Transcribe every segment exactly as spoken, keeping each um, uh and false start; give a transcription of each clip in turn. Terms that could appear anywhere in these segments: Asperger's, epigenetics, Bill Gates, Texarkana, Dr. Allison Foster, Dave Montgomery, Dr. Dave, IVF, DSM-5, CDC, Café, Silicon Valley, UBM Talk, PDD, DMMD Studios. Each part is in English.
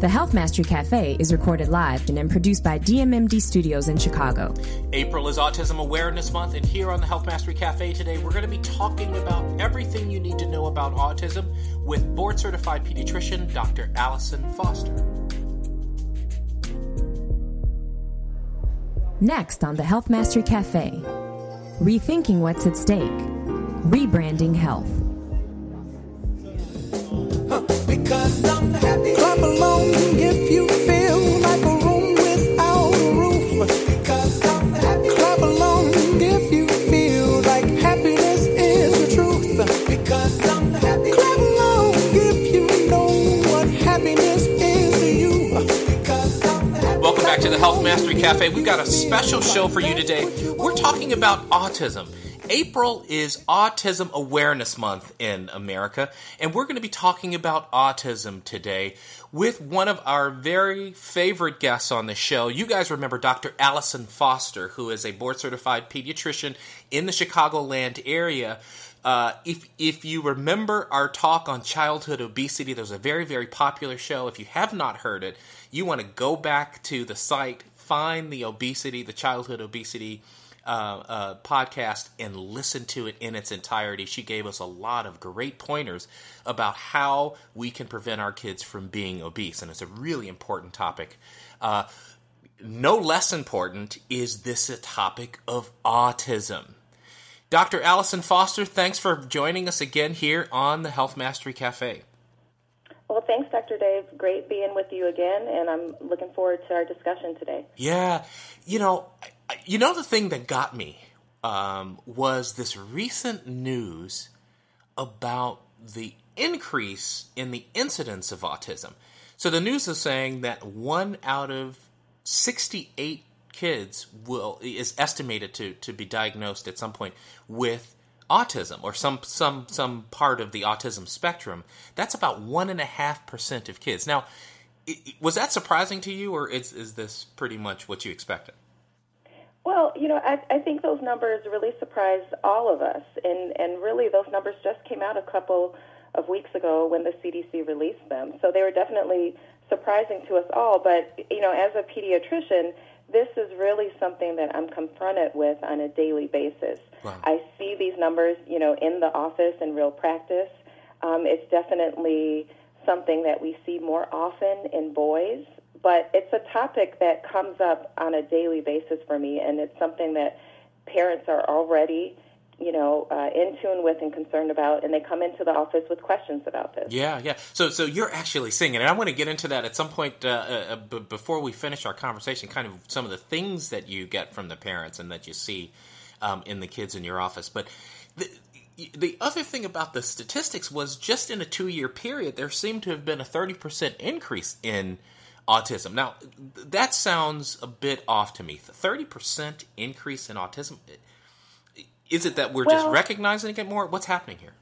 The Health Mastery Cafe is recorded live and then produced by D M M D Studios in Chicago. April is Autism Awareness Month, and here on the Health Mastery Cafe today, we're going to be talking about everything you need to know about autism with board-certified pediatrician Doctor Allison Foster. Next on the Health Mastery Cafe, rethinking what's at stake, rebranding health. Because I'm happy. Clap along if you feel like a room without a roof. Because I'm happy. Clap along if you feel like happiness is the truth. Because I'm happy. Clap along if you know what happiness is to you. Because I'm happy. Welcome back to the Health Mastery Cafe. We've got a special show for you today. We're talking about autism. April is Autism Awareness Month in America, and we're going to be talking about autism today with one of our very favorite guests on the show. You guys remember Doctor Allison Foster, who is a board-certified pediatrician in the Chicagoland area. Uh, if if you remember our talk on childhood obesity, there's a very, very popular show. If you have not heard it, you want to go back to the site, find the obesity, the childhood obesity Uh, uh, podcast and listen to it in its entirety. She gave us a lot of great pointers about how we can prevent our kids from being obese, and it's a really important topic. Uh, no less important is this topic of autism. Doctor Allison Foster, thanks for joining us again here on the Health Mastery Cafe. Well, thanks, Doctor Dave. Great being with you again, and I'm looking forward to our discussion today. Yeah, you know... You know, the thing that got me um, was this recent news about the increase in the incidence of autism. So the news is saying that one out of sixty-eight kids will is estimated to, to be diagnosed at some point with autism or some some some part of the autism spectrum. That's about one and a half percent of kids. Now, was that surprising to you, or is is this pretty much what you expected? Well, you know, I, I think those numbers really surprised all of us, and, and really those numbers just came out a couple of weeks ago when the C D C released them. So they were definitely surprising to us all, but, you know, as a pediatrician, this is really something that I'm confronted with on a daily basis. Wow. I see these numbers, you know, in the office in real practice. Um, it's definitely something that we see more often in boys. But it's a topic that comes up on a daily basis for me, and it's something that parents are already, you know, uh, in tune with and concerned about, and they come into the office with questions about this. Yeah, yeah. So so you're actually seeing it, and I want to get into that at some point uh, uh, b- before we finish our conversation, kind of some of the things that you get from the parents and that you see um, in the kids in your office. But the, the other thing about the statistics was just in a two-year period, there seemed to have been a thirty percent increase in autism. Now, that sounds a bit off to me. thirty percent increase in autism. Is it that we're well, just recognizing it more? What's happening here?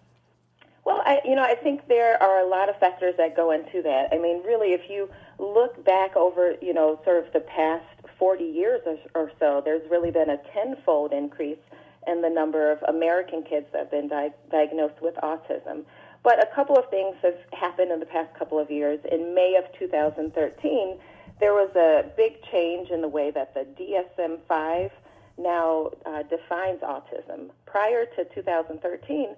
Well, I, you know, I think there are a lot of factors that go into that. I mean, really, if you look back over, you know, sort of the past forty years or, or so, there's really been a tenfold increase in the number of American kids that have been di- diagnosed with autism. But a couple of things have happened in the past couple of years. In May of two thousand thirteen, there was a big change in the way that the D S M five now uh, defines autism. Prior to two thousand thirteen,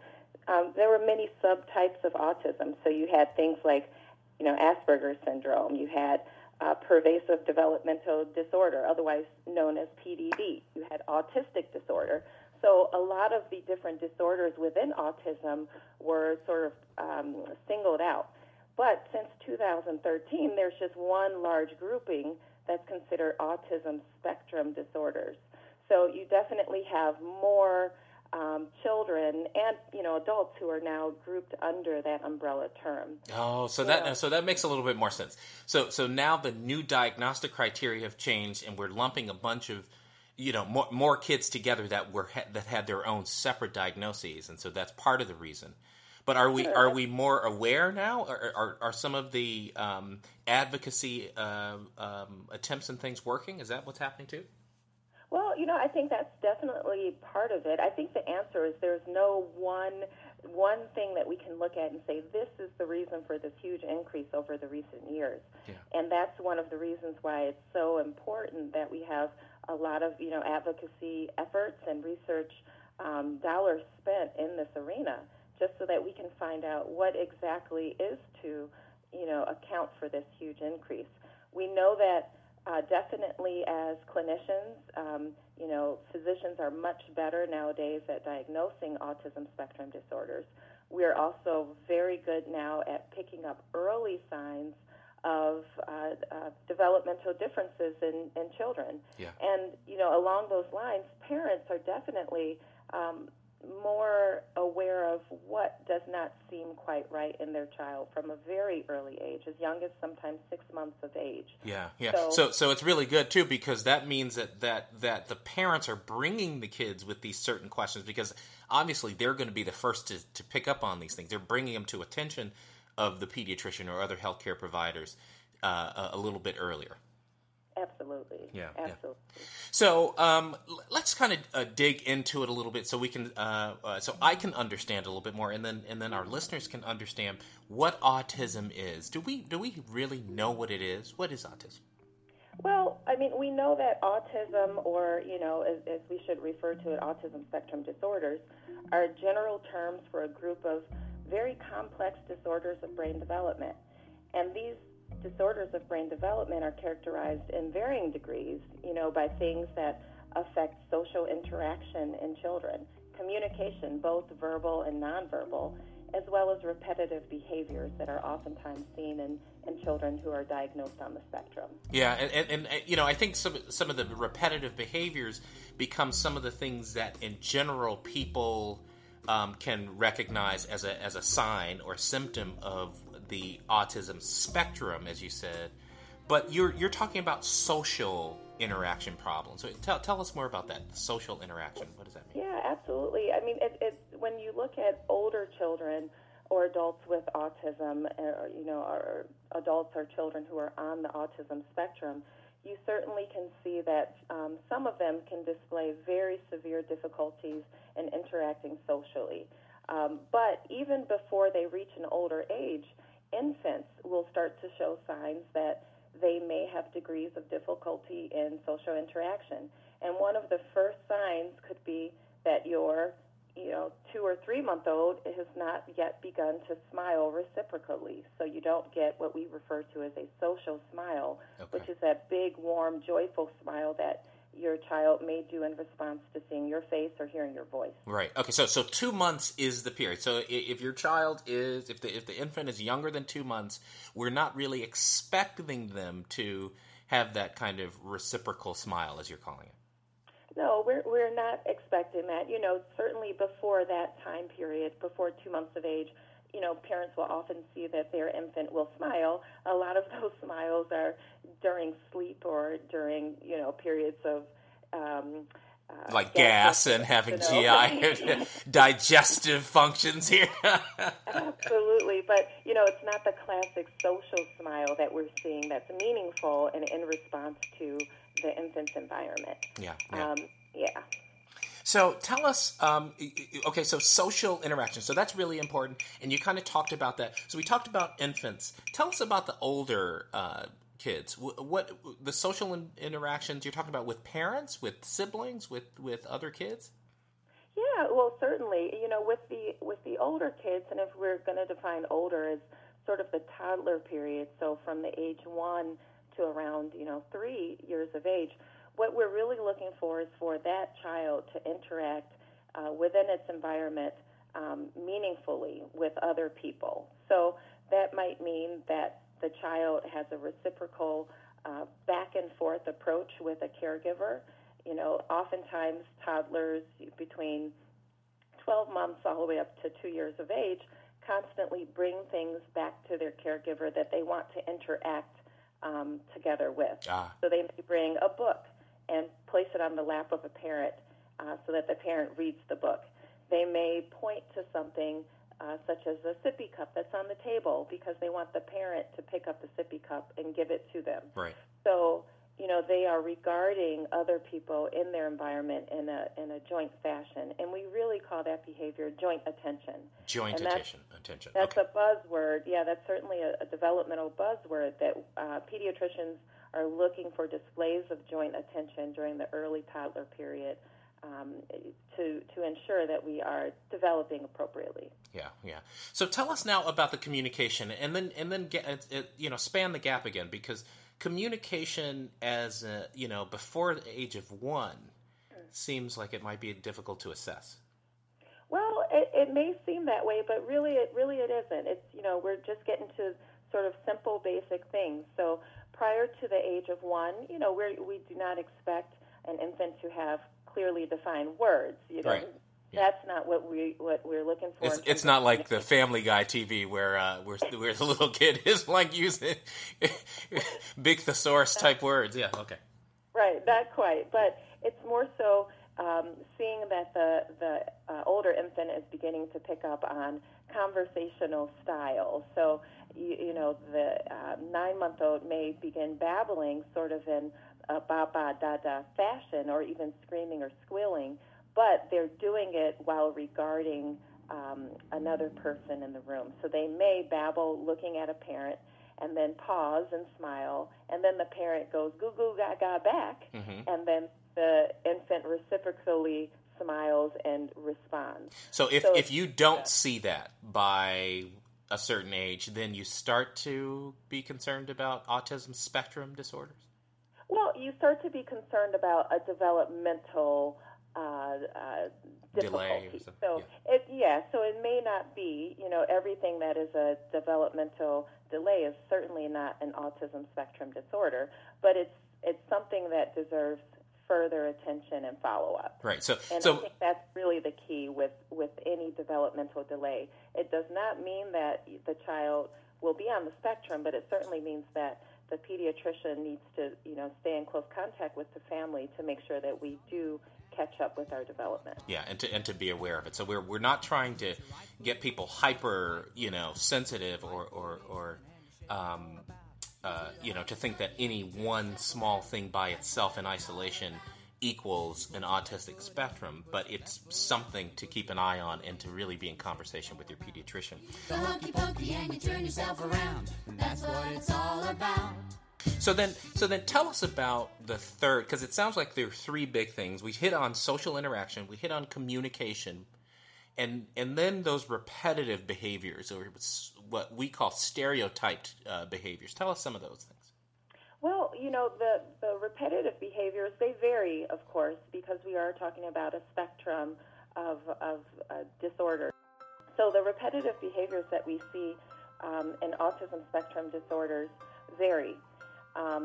um, there were many subtypes of autism. So you had things like, you know, Asperger's syndrome. You had uh, pervasive developmental disorder, otherwise known as P D D. You had autistic disorder. So a lot of the different disorders within autism were sort of um, singled out. But since two thousand thirteen, there's just one large grouping that's considered autism spectrum disorders. So you definitely have more um, children and, you know, adults who are now grouped under that umbrella term. Oh, so that yeah. so that makes a little bit more sense. So so now the new diagnostic criteria have changed, and we're lumping a bunch of you know, more, more kids together that were that had their own separate diagnoses, and so that's part of the reason. But are we are we more aware now? Are are, are some of the um, advocacy uh, um, attempts and things working? Is that what's happening too? Well, you know, I think that's definitely part of it. I think the answer is there's no one one thing that we can look at and say, this is the reason for this huge increase over the recent years. Yeah. And that's one of the reasons why it's so important that we have a lot of, you know, advocacy efforts and research um, dollars spent in this arena, just so that we can find out what exactly is to, you know, account for this huge increase. We know that uh, definitely as clinicians, um, you know, physicians are much better nowadays at diagnosing autism spectrum disorders. We're also very good now at picking up early signs of uh, uh, developmental differences in, in children. Yeah. And, you know, along those lines, parents are definitely um, more aware of what does not seem quite right in their child from a very early age, as young as sometimes six months of age. Yeah, yeah. So, so, so it's really good, too, because that means that, that, that the parents are bringing the kids with these certain questions, because obviously they're going to be the first to, to pick up on these things. They're bringing them to attention of the pediatrician or other healthcare providers uh, a little bit earlier. Absolutely. Yeah. Absolutely. Yeah. So um, let's kind of uh, dig into it a little bit, so we can, uh, uh, so I can understand a little bit more, and then and then our listeners can understand what autism is. Do we do we really know what it is? What is autism? Well, I mean, we know that autism, or you know, as, as we should refer to it, autism spectrum disorders, are general terms for a group of very complex disorders of brain development, and these disorders of brain development are characterized in varying degrees, you know, by things that affect social interaction in children, communication, both verbal and nonverbal, as well as repetitive behaviors that are oftentimes seen in, in children who are diagnosed on the spectrum. Yeah, and, and, and you know, I think some, some of the repetitive behaviors become some of the things that, in general, people um, can recognize as a as a sign or symptom of the autism spectrum, as you said, but you're you're talking about social interaction problems. So tell tell us more about that, social interaction. What does that mean? Yeah, absolutely. I mean, it, it, when you look at older children or adults with autism, or you know, or adults or children who are on the autism spectrum, you certainly can see that um, some of them can display very severe difficulties in interacting socially. Um, but even before they reach an older age, infants will start to show signs that they may have degrees of difficulty in social interaction. And one of the first signs could be that your, you know, two or three month old has not yet begun to smile reciprocally. So you don't get what we refer to as a social smile, okay, which is that big, warm, joyful smile that your child may do in response to seeing your face or hearing your voice. Right. Okay. So, so two months is the period. So, if your child is, if the if the infant is younger than two months, we're not really expecting them to have that kind of reciprocal smile, as you're calling it. No, we're we're not expecting that. You know, certainly before that time period, before two months of age, you know, parents will often see that their infant will smile. A lot of those smiles are during sleep or during, you know, periods of um, uh, like gas, gas and having G I digestive functions here. Absolutely. But, you know, it's not the classic social smile that we're seeing that's meaningful and in response to the infant's environment. Yeah. Yeah. Um, yeah. So tell us, um, okay, so social interaction. So that's really important, and you kind of talked about that. So we talked about infants. Tell us about the older uh, kids. What, what the social in- interactions you're talking about with parents, with siblings, with, with other kids? Yeah, well, certainly. You know, with the with the older kids, and if we're going to define older as sort of the toddler period, so from the age one to around, you know, three years of age, what we're really looking for is for that child to interact uh, within its environment um, meaningfully with other people. So that might mean that the child has a reciprocal uh, back-and-forth approach with a caregiver. You know, oftentimes toddlers between twelve months all the way up to two years of age constantly bring things back to their caregiver that they want to interact um, together with. Ah. So they may bring a book and place it on the lap of a parent uh, so that the parent reads the book. They may point to something uh, such as a sippy cup that's on the table because they want the parent to pick up the sippy cup and give it to them. Right. So, you know, they are regarding other people in their environment in a in a joint fashion. And we really call that behavior joint attention. Joint attention. Attention. That's okay. A buzzword. Yeah, that's certainly a, a developmental buzzword that uh, pediatricians are looking for displays of joint attention during the early toddler period um, to to ensure that we are developing appropriately. Yeah, yeah. So tell us now about the communication, and then and then get, you know, span the gap again, because communication as a, you know, before the age of one seems like it might be difficult to assess. Well, it, it may seem that way, but really, it really it isn't. It's, you know, we're just getting to sort of simple, basic things. So prior to the age of one, you know, we we do not expect an infant to have clearly defined words. You know, right. Yeah. That's not what we what we're looking for. It's, it's not like the Family Guy T V where uh, where where the little kid is like using big thesaurus type words. Yeah, okay. Right, not quite, but it's more so um, seeing that the the uh, older infant is beginning to pick up on conversational style. So you, you know, the uh, nine month old may begin babbling sort of in a ba ba da da fashion, or even screaming or squealing. But they're doing it while regarding um, another person in the room. So they may babble looking at a parent and then pause and smile, and then the parent goes goo goo gaga back, mm-hmm. and then the infant reciprocally smiles and responds. So if, so if you don't uh, see that by a certain age, then you start to be concerned about autism spectrum disorders? Well, you start to be concerned about a developmental Uh, uh, difficulty. Delay or so yeah. It, yeah, so it may not be, you know, everything that is a developmental delay is certainly not an autism spectrum disorder, but it's it's something that deserves further attention and follow up. Right. So, and so I think that's really the key with with any developmental delay. It does not mean that the child will be on the spectrum, but it certainly means that the pediatrician needs to, you know, stay in close contact with the family to make sure that we do catch up with our development. Yeah, and to and to be aware of it. So we're we're not trying to get people hyper, you know, sensitive or or, or um, uh, you know, to think that any one small thing by itself in isolation equals an autistic spectrum, but it's something to keep an eye on and to really be in conversation with your pediatrician. Go hokey pokey and you turn yourself around. That's what it's all about. So then, so then, tell us about the third, because it sounds like there are three big things. We hit on social interaction, we hit on communication, and and then those repetitive behaviors, or what we call stereotyped uh, behaviors. Tell us some of those things. Well, you know, the, the repetitive behaviors, they vary, of course, because we are talking about a spectrum of, of uh, disorder. So the repetitive behaviors that we see um, in autism spectrum disorders vary. Um,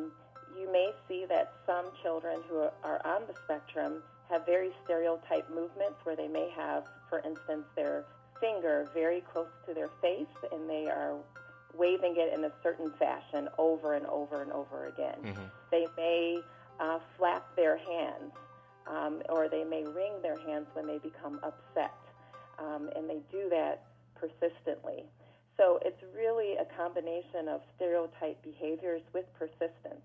you may see that some children who are on the spectrum have very stereotyped movements where they may have, for instance, their finger very close to their face, and they are waving it in a certain fashion over and over and over again. Mm-hmm. They may uh, flap their hands, um, or they may wring their hands when they become upset, um, and they do that persistently. So it's really a combination of stereotype behaviors with persistence.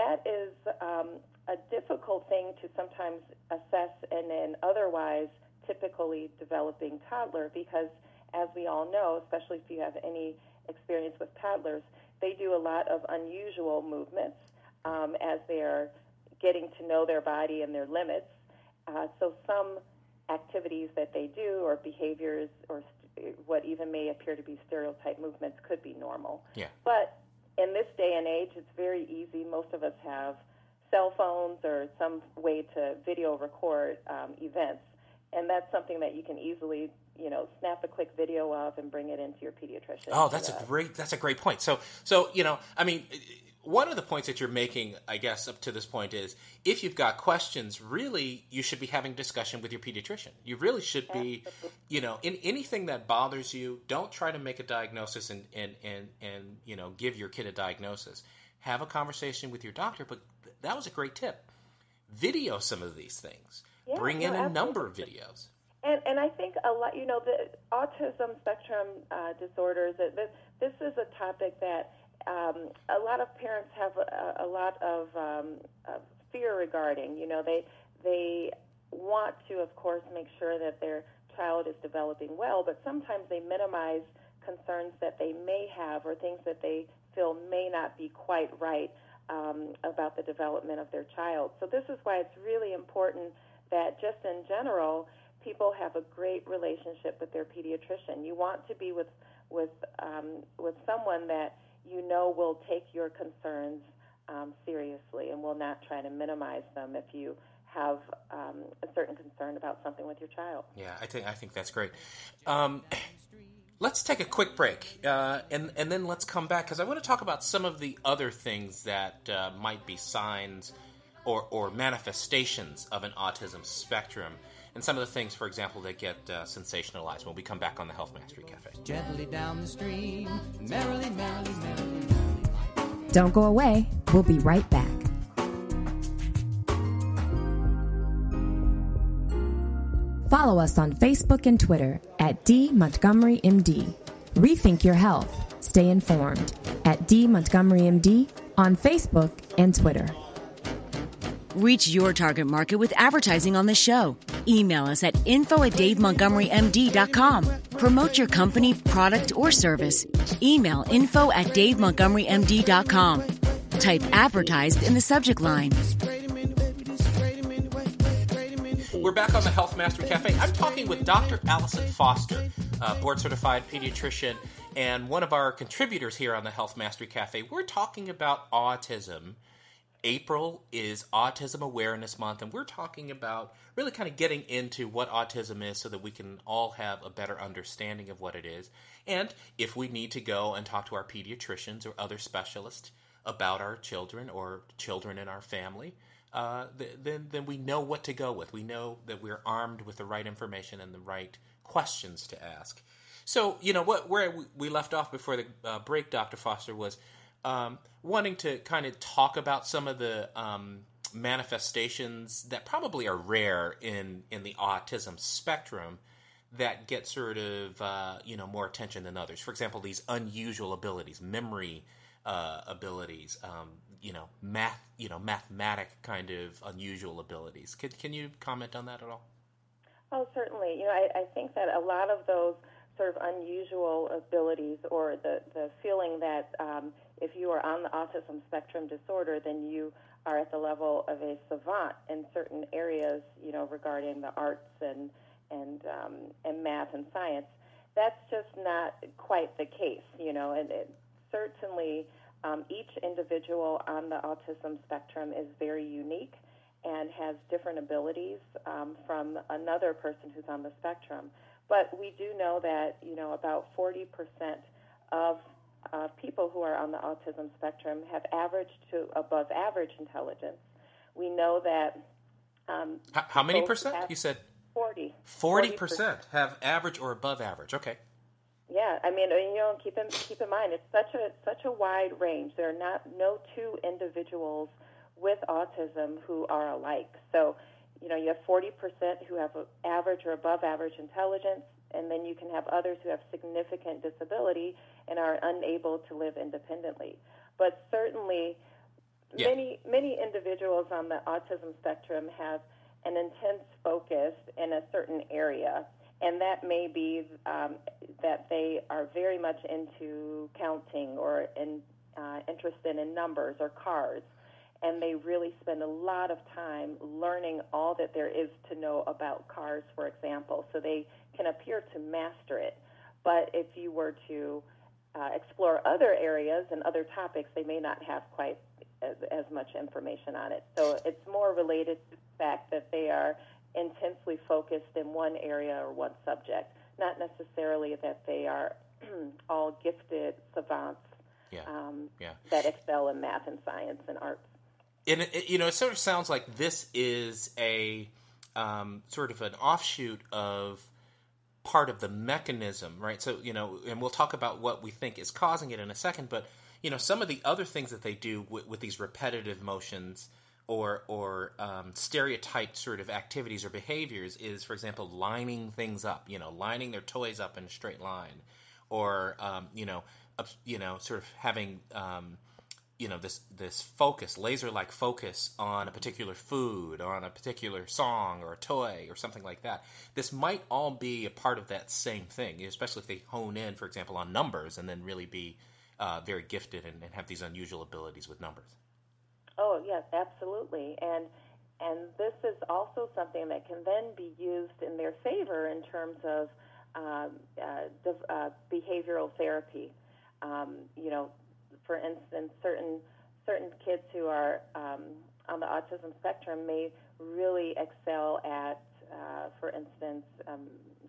That is um, a difficult thing to sometimes assess in an otherwise typically developing toddler, because as we all know, especially if you have any experience with toddlers, they do a lot of unusual movements um, as they are getting to know their body and their limits. Uh, so some activities that they do, or behaviors, or st- what even may appear to be stereotype movements could be normal. Yeah. But in this day and age, it's very easy. Most of us have cell phones or some way to video record um, events, and that's something that you can easily, you know, snap a quick video of and bring it into your pediatrician. Oh, that's to, uh, a great, that's a great point. So, so, you know, I mean, one of the points that you're making, I guess, up to this point is if you've got questions, really, you should be having discussion with your pediatrician. You really should be, you know, in anything that bothers you, don't try to make a diagnosis and, and, and, and, you know, give your kid a diagnosis. Have a conversation with your doctor. But that was a great tip. Video some of these things. Yeah, bring in no, a number of videos. And, and I think a lot, you know, the autism spectrum uh, disorders, this is a topic that um, a lot of parents have a, a lot of, um, of fear regarding, you know, they they want to, of course, make sure that their child is developing well, but sometimes they minimize concerns that they may have or things that they feel may not be quite right um, about the development of their child. So this is why it's really important that just in general, people have a great relationship with their pediatrician. You want to be with with um, with someone that you know will take your concerns um, seriously and will not try to minimize them if you have um, a certain concern about something with your child. Yeah, I think I think that's great. Um, Let's take a quick break, uh, and, and then let's come back, because I want to talk about some of the other things that uh, might be signs or, or manifestations of an autism spectrum, and some of the things, for example, that get uh, sensationalized when we come back on the Health Mastery Cafe. Gently down the stream, merrily, merrily, merrily, merrily. Don't go away. We'll be right back. Follow us on Facebook and Twitter at D Montgomery M D. Rethink your health. Stay informed at D Montgomery M D on Facebook and Twitter. Reach your target market with advertising on the show. Email us at info at dave montgomery m d dot com. Promote your company, product, or service. Email info at dave montgomery m d dot com. Type advertised in the subject line. We're back on the Health Mastery Cafe. I'm talking with Doctor Allison Foster, a board-certified pediatrician and one of our contributors here on the Health Mastery Cafe. We're talking about autism. April is Autism Awareness Month, and we're talking about really kind of getting into what autism is so that we can all have a better understanding of what it is. And if we need to go and talk to our pediatricians or other specialists about our children or children in our family, Uh, then, then we know what to go with. We know that we're armed with the right information and the right questions to ask. So, you know, what where we left off before the uh, break, Doctor Foster, was um, wanting to kind of talk about some of the um, manifestations that probably are rare in, in the autism spectrum that get sort of, uh, you know, more attention than others. For example, these unusual abilities, memory uh, abilities, um you know, math, you know, mathematic kind of unusual abilities. Can, can you comment on that at all? Oh, certainly. You know, I, I think that a lot of those sort of unusual abilities, or the, the feeling that um, if you are on the autism spectrum disorder, then you are at the level of a savant in certain areas, you know, regarding the arts and, and, um, and math and science. That's just not quite the case, you know, and it certainly... Um, each individual on the autism spectrum is very unique and has different abilities um, from another person who's on the spectrum. But we do know that, you know, about forty percent of uh, people who are on the autism spectrum have average to above average intelligence. We know that... Um, how, how many percent? You said... forty. forty percent, forty percent have average or above average. Okay. Yeah, I mean, you know, keep in keep in mind, it's such a such a wide range. There are not no two individuals with autism who are alike. So, you know, you have forty percent who have average or above average intelligence, and then you can have others who have significant disability and are unable to live independently. But certainly, yeah. many many individuals on the autism spectrum have an intense focus in a certain area. And that may be um, that they are very much into counting or in, uh, interested in numbers or cars, and they really spend a lot of time learning all that there is to know about cars, for example. So they can appear to master it. But if you were to uh, explore other areas and other topics, they may not have quite as, as much information on it. So it's more related to the fact that they are intensely focused in one area or one subject, not necessarily that they are all gifted savants yeah. Um, yeah. that excel in math and science and arts. And it, it, you know, it sort of sounds like this is a um, sort of an offshoot of part of the mechanism, right? So, you know, and we'll talk about what we think is causing it in a second, but, you know, some of the other things that they do with, with these repetitive motions or or um, stereotyped sort of activities or behaviors is, for example, lining things up, you know, lining their toys up in a straight line, or um, you know, uh, you know, sort of having um, you know, this this focus, laser-like focus on a particular food, or on a particular song, or a toy, or something like that. This might all be a part of that same thing, especially if they hone in, for example, on numbers, and then really be uh, very gifted and, and have these unusual abilities with numbers. Oh, yes, absolutely. And and this is also something that can then be used in their favor in terms of um, uh, de- uh, behavioral therapy. Um, you know, for instance, certain certain kids who are um, on the autism spectrum may really excel at, uh, for instance, um,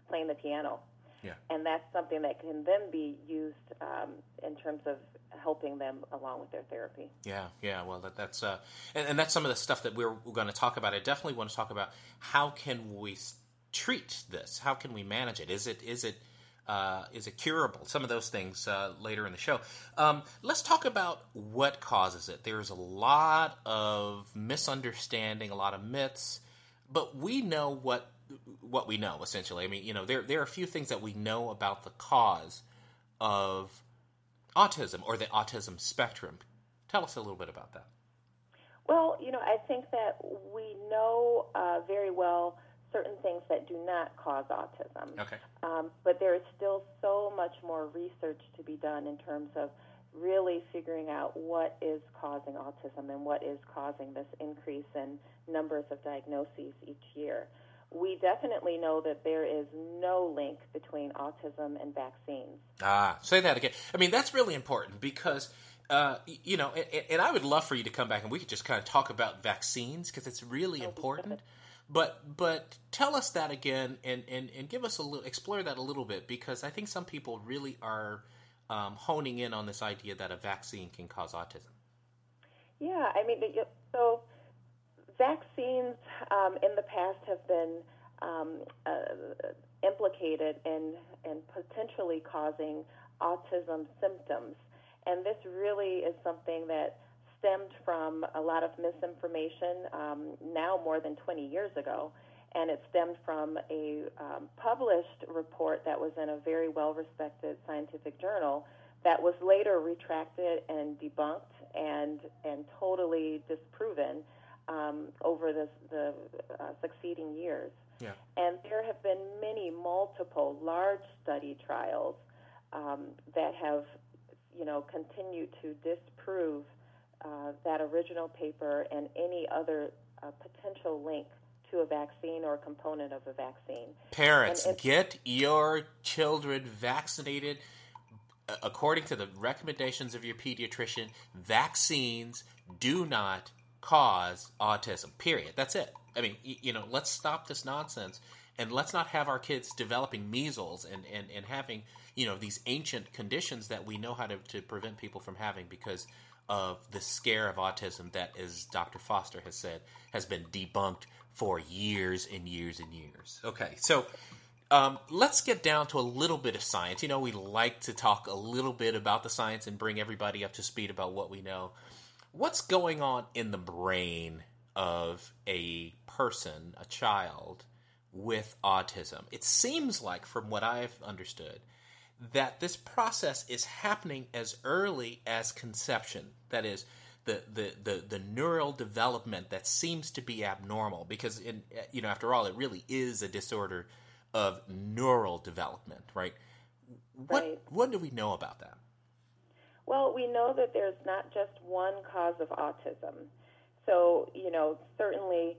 playing the piano. Yeah. And that's something that can then be used um, in terms of helping them along with their therapy. Yeah, yeah. Well, that, that's uh, and, and that's some of the stuff that we're, we're going to talk about. I definitely want to talk about how can we treat this? How can we manage it? Is it is it uh, is it curable? Some of those things uh, later in the show. Um, let's talk about what causes it. There's a lot of misunderstanding, a lot of myths, but we know what. what we know, essentially. I mean, you know, there there are a few things that we know about the cause of autism or the autism spectrum. Tell us a little bit about that. Well, you know, I think that we know uh, very well certain things that do not cause autism. Okay. Um, but there is still so much more research to be done in terms of really figuring out what is causing autism and what is causing this increase in numbers of diagnoses each year. We definitely know that there is no link between autism and vaccines. Ah, say that again. I mean, that's really important because, uh, you know, and, and I would love for you to come back and we could just kind of talk about vaccines because it's really important. But but tell us that again and, and, and give us a little, explore that a little bit because I think some people really are um, honing in on this idea that a vaccine can cause autism. Yeah, I mean, so... Vaccines um, in the past have been um, uh, implicated in, in potentially causing autism symptoms. And this really is something that stemmed from a lot of misinformation um, now more than twenty years ago. And it stemmed from a um, published report that was in a very well-respected scientific journal that was later retracted and debunked and, and totally disproven Um, over the, the uh, succeeding years. Yeah. And there have been many multiple large study trials um, that have, you know, continued to disprove uh, that original paper and any other uh, potential link to a vaccine or component of a vaccine. Parents, if- get your children vaccinated according to the recommendations of your pediatrician. Vaccines do not cause autism, period. That's it. I mean, you know, let's stop this nonsense and let's not have our kids developing measles and, and, and having, you know, these ancient conditions that we know how to, to prevent people from having because of the scare of autism that, as Doctor Foster has said, has been debunked for years and years and years. Okay, so um, let's get down to a little bit of science. You know, we like to talk a little bit about the science and bring everybody up to speed about what we know. What's going on in the brain of a person, a child, with autism? It seems like, from what I've understood, that this process is happening as early as conception. That is, the the, the, the neural development that seems to be abnormal because, in, you know, after all, it really is a disorder of neural development, right? What, right. What do we know about that? Well, we know that there's not just one cause of autism. So, you know, certainly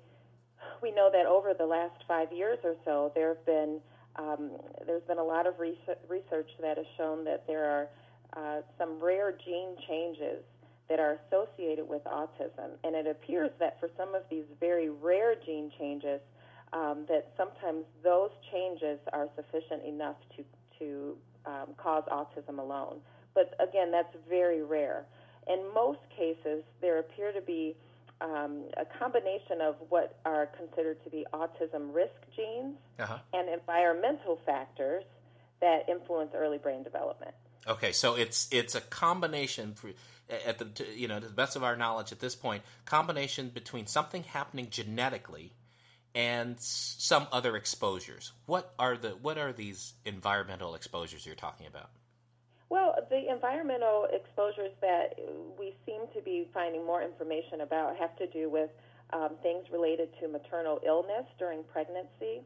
we know that over the last five years or so, there have been um, there's been a lot of research that has shown that there are uh, some rare gene changes that are associated with autism. And it appears that for some of these very rare gene changes, um, that sometimes those changes are sufficient enough to, to um, cause autism alone. But again, that's very rare. In most cases, there appear to be um, a combination of what are considered to be autism risk genes uh-huh. and environmental factors that influence early brain development. Okay, so it's it's a combination, for, at the you know, to the best of our knowledge at this point, combination between something happening genetically and some other exposures. What are the what are these environmental exposures you're talking about? the environmental exposures that we seem to be finding more information about have to do with um, things related to maternal illness during pregnancy.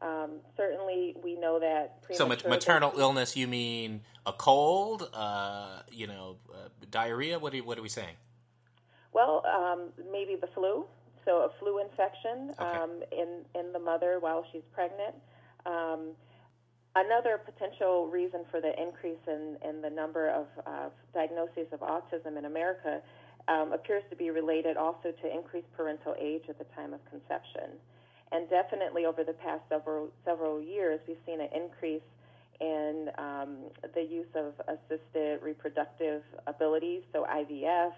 Um, certainly, we know that. So, mat- maternal death- illness, you mean a cold, uh, you know, uh, diarrhea? What are, what are we saying? Well, um, maybe the flu. So, a flu infection okay. um, in in the mother while she's pregnant. Um, another potential reason for the increase in, in the number of uh, diagnoses of autism in America um, appears to be related also to increased parental age at the time of conception. And definitely over the past several several years, we've seen an increase in um, the use of assisted reproductive abilities, so I V F,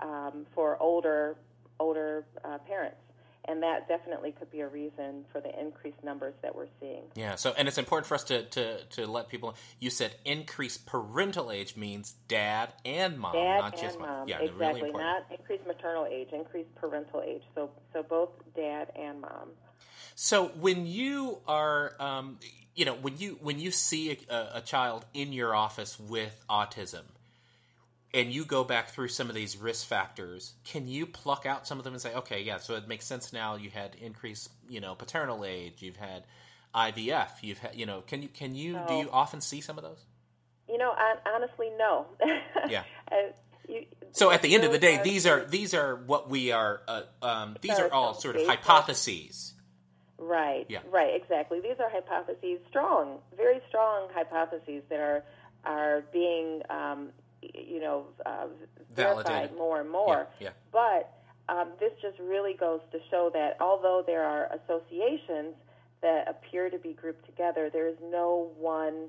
um, for older older uh, parents. And that definitely could be a reason for the increased numbers that we're seeing. Yeah, so and it's important for us to, to, to let people, you said increased parental age means dad and mom, dad not and just mom. mom. Yeah, exactly, really important. Not increased maternal age, increased parental age, so so both dad and mom. So when you are, um, you know, when you when you see a, a child in your office with autism, and you go back through some of these risk factors, can you pluck out some of them and say, okay, yeah, so it makes sense now. You had increased, you know, paternal age. You've had I V F. You've had, you know, can you can you so, do you often see some of those? You know, I, honestly, no. yeah. I, you, so at the end of the day, are, these are these are what we are. Uh, um, these are all sort of hypotheses. Right. Yeah. Right. Exactly. These are hypotheses, strong, very strong hypotheses that are are being. Um, you know, uh, verified more and more. Yeah, yeah. But um, this just really goes to show that although there are associations that appear to be grouped together, there is no one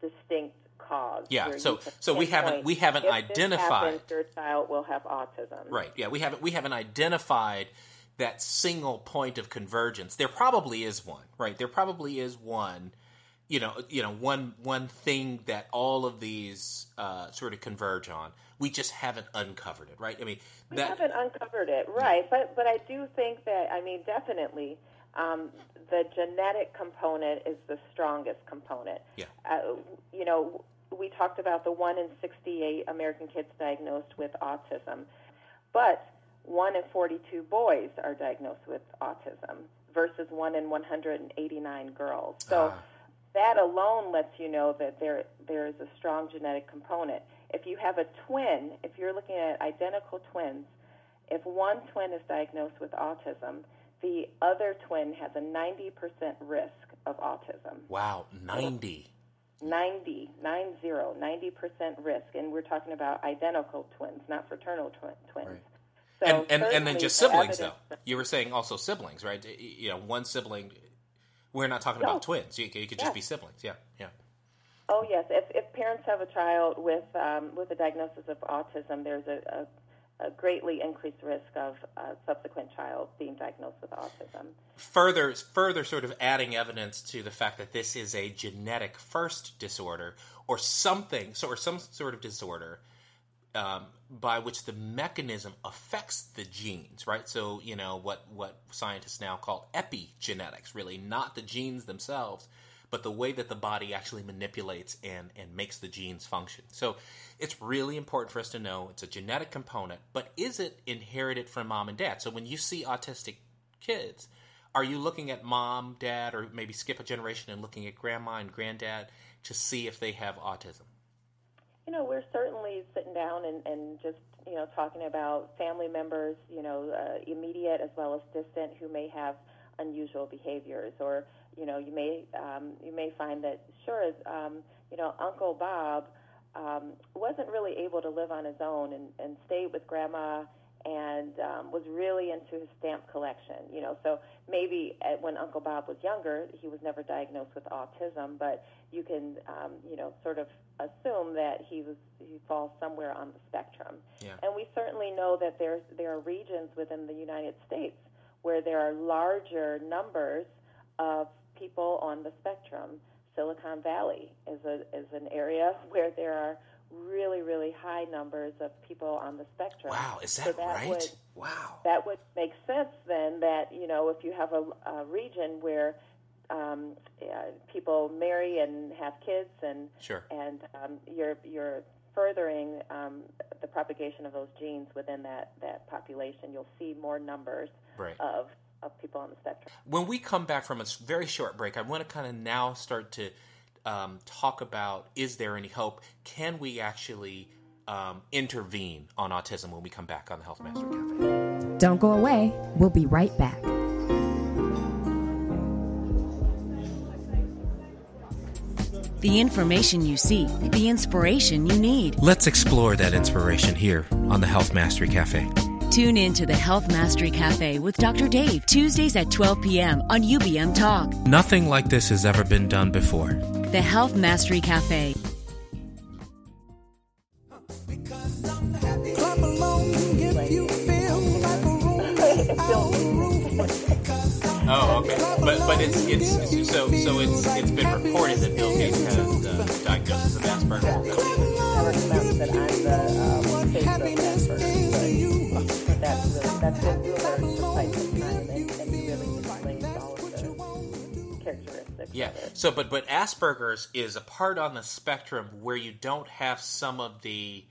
distinct cause. Yeah, so so we haven't we haven't if identified this happens, your child will have autism. Right. Yeah, we haven't we haven't identified that single point of convergence. There probably is one, right? There probably is one. You know, you know, one one thing that all of these uh, sort of converge on. We just haven't uncovered it, right? I mean, we that, haven't uncovered it, right? Yeah. But but I do think that I mean, definitely, um, the genetic component is the strongest component. Yeah. Uh, you know, we talked about the one in sixty-eight American kids diagnosed with autism, but one in forty-two boys are diagnosed with autism versus one in one hundred eighty-nine girls. So. Ah. That alone lets you know that there there is a strong genetic component. If you have a twin, if you're looking at identical twins, if one twin is diagnosed with autism, the other twin has a ninety percent risk of autism. Wow, ninety. ninety, nine zero, ninety percent risk. And we're talking about identical twins, not fraternal twin, twins. Right. So and, and, and then just siblings, though. You were saying also siblings, right? You know, one sibling... We're not talking no. about twins. You, you could just yes. be siblings. Yeah, yeah. Oh yes. If, if parents have a child with um, with a diagnosis of autism, there's a, a, a greatly increased risk of a subsequent child being diagnosed with autism. Further, further, sort of adding evidence to the fact that this is a genetic first disorder or something, so or some sort of disorder um, by which the mechanism affects the genes, right? So, you know, what, what scientists now call epigenetics, really, not the genes themselves, but the way that the body actually manipulates and, and makes the genes function. So it's really important for us to know it's a genetic component, but is it inherited from mom and dad? So when you see autistic kids, are you looking at mom, dad, or maybe skip a generation and looking at grandma and granddad to see if they have autism? You know, we're certainly sitting down and, and just, you know, talking about family members, you know, uh, immediate as well as distant, who may have unusual behaviors, or, you know, you may um, you may find that, sure, um, you know, Uncle Bob um, wasn't really able to live on his own and, and stayed with Grandma and um, was really into his stamp collection, you know. So maybe at, when Uncle Bob was younger, he was never diagnosed with autism, but you can, um, you know, sort of assume that he was he falls somewhere on the spectrum. Yeah. And we certainly know that there's there are regions within the United States where there are larger numbers of people on the spectrum. Silicon Valley is a is an area where there are really, really high numbers of people on the spectrum. Wow, is that, so that right? Would, wow. That would make sense then that, you know, if you have a, a region where um, uh, people marry and have kids, and sure. and um, you're you're furthering um, the propagation of those genes within that, that population. You'll see more numbers right. of of people on the spectrum. When we come back from a very short break, I want to kind of now start to um, talk about, is there any hope? Can we actually um, intervene on autism when we come back on the Health Master Cafe? Don't go away. We'll be right back. The information you seek, the inspiration you need. Let's explore that inspiration here on the Health Mastery Cafe. Tune in to the Health Mastery Cafe with Doctor Dave, Tuesdays at twelve p.m. on U B M Talk. Nothing like this has ever been done before. The Health Mastery Cafe. Because I'm happy. Clap along if you feel like a room without a roof. Oh, okay. But but it's it's so so it's it's been reported that Bill Gates had a diagnosis of Asperger's. I was announced that I'm the face of Asperger's. That's been rumored for quite some time, and, and he really explains all of the characteristics. Yeah. So, but but Asperger's is a part on the spectrum where you don't have some of the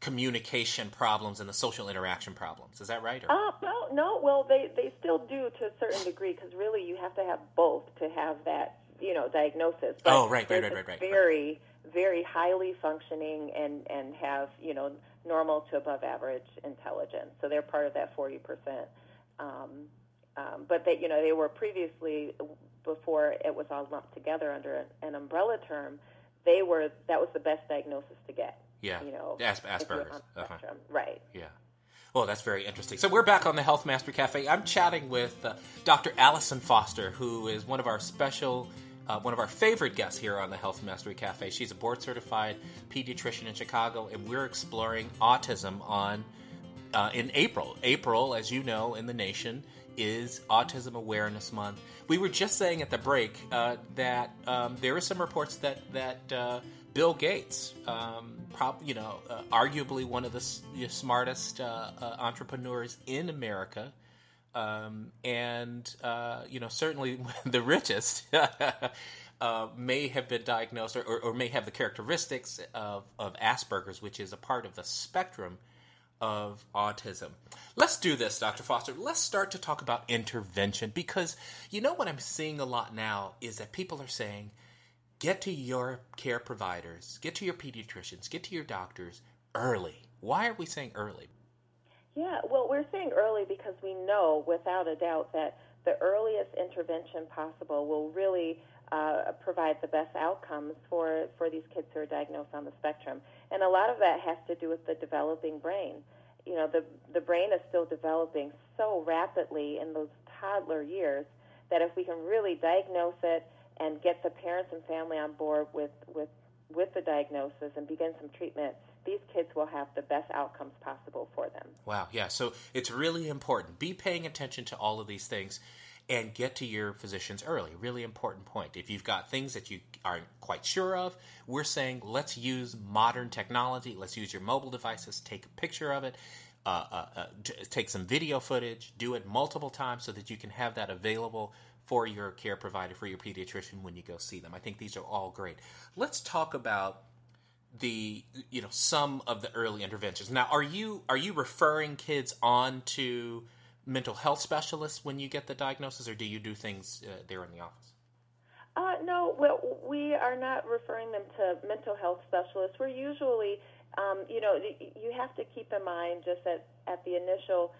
communication problems and the social interaction problems. Is that right? Or? Uh, well, no. Well, they, they still do to a certain degree, because really you have to have both to have that, you know, diagnosis. But oh, right, right, right, right, right. Very, right. very highly functioning and, and have, you know, normal to above average intelligence. So they're part of that forty percent. Um, um, but that, you know, they were previously, before it was all lumped together under an, an umbrella term, they were, that was the best diagnosis to get. Yeah. You know, As- Asperger's. Uh-huh. Right. Yeah. Well, that's very interesting. So we're back on the Health Master Cafe. I'm chatting with uh, Doctor Allison Foster, who is one of our special Uh, one of our favorite guests here on the Health Mastery Cafe. She's a board-certified pediatrician in Chicago, and we're exploring autism on uh, in April. April, as you know, in the nation, is Autism Awareness Month. We were just saying at the break uh, that um, there are some reports that that uh, Bill Gates, um, prob- you know, uh, arguably one of the, s- the smartest uh, uh, entrepreneurs in America. Um, and, uh, you know, certainly the richest uh, may have been diagnosed or, or may have the characteristics of, of Asperger's, which is a part of the spectrum of autism. Let's do this, Doctor Foster. Let's start to talk about intervention, because, you know, what I'm seeing a lot now is that people are saying, get to your care providers, get to your pediatricians, get to your doctors early. Why are we saying early? Yeah, well, we're saying early because we know without a doubt that the earliest intervention possible will really uh, provide the best outcomes for, for these kids who are diagnosed on the spectrum. And a lot of that has to do with the developing brain. You know, the the brain is still developing so rapidly in those toddler years that if we can really diagnose it and get the parents and family on board with, with, with the diagnosis and begin some treatment, these kids will have the best outcomes possible for them. Wow, yeah, so it's really important. Be paying attention to all of these things and get to your physicians early. Really important point. If you've got things that you aren't quite sure of, we're saying let's use modern technology. Let's use your mobile devices. Take a picture of it. Uh, uh, uh, t- take some video footage. Do it multiple times so that you can have that available for your care provider, for your pediatrician when you go see them. I think these are all great. Let's talk about the you know some of the early interventions. Now, are you are you referring kids on to mental health specialists when you get the diagnosis, or do you do things uh, there in the office? Uh, no, well, we are not referring them to mental health specialists. We're usually, um, you know, you have to keep in mind just at, at the initial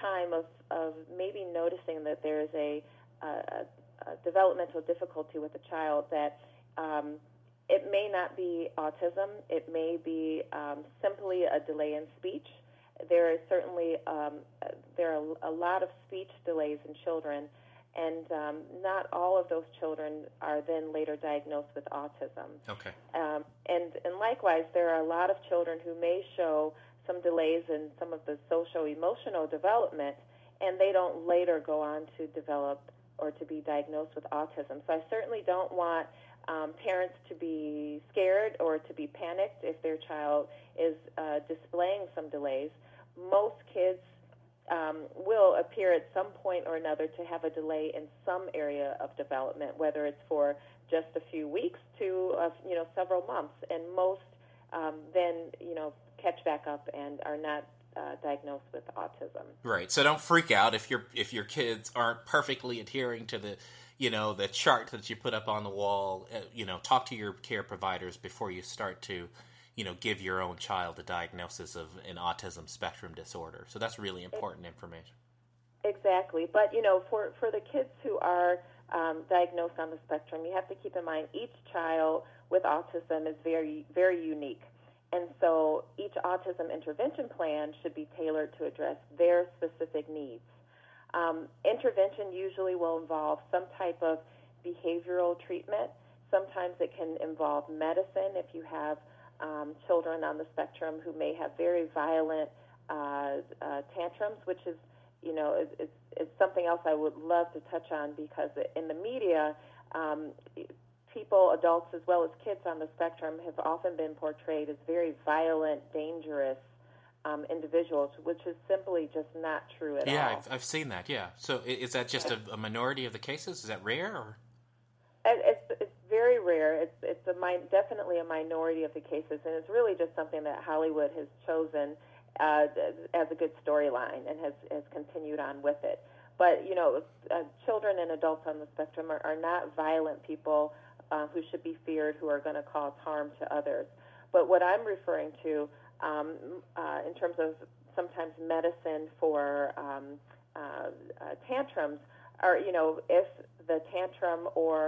time of, of maybe noticing that there is a, a, a developmental difficulty with a child that um, it may not be autism. It may be um, simply a delay in speech. There is certainly um, there are a lot of speech delays in children, and um, not all of those children are then later diagnosed with autism. Okay. Um, and and likewise, there are a lot of children who may show some delays in some of the social-emotional development, and they don't later go on to develop or to be diagnosed with autism. So I certainly don't want Um, parents to be scared or to be panicked if their child is uh, displaying some delays. Most kids um, will appear at some point or another to have a delay in some area of development, whether it's for just a few weeks to uh, you know several months, and most um, then you know catch back up and are not uh, diagnosed with autism. Right. So don't freak out if your if your kids aren't perfectly adhering to the you know the chart that you put up on the wall. Uh, you know, talk to your care providers before you start to you know give your own child a diagnosis of an autism spectrum disorder. So that's really important information. Exactly. But you know, for for the kids who are Um, diagnosed on the spectrum, you have to keep in mind each child with autism is very, very unique. And so each autism intervention plan should be tailored to address their specific needs. Um, intervention usually will involve some type of behavioral treatment. Sometimes it can involve medicine if you have um, children on the spectrum who may have very violent uh, uh, tantrums, which is You know, it, it's, it's something else I would love to touch on, because in the media, um, people, adults as well as kids on the spectrum, have often been portrayed as very violent, dangerous um, individuals, which is simply just not true at yeah, all. Yeah, I've, I've seen that, yeah. So is that just a, a minority of the cases? Is that rare? Or? It, it's, it's very rare. It's, it's a mi- definitely a minority of the cases, and it's really just something that Hollywood has chosen Uh, as a good storyline and has, has continued on with it. But, you know, uh, children and adults on the spectrum are, are not violent people uh, who should be feared, who are going to cause harm to others. But what I'm referring to um, uh, in terms of sometimes medicine for um, uh, uh, tantrums are, you know, if the tantrum or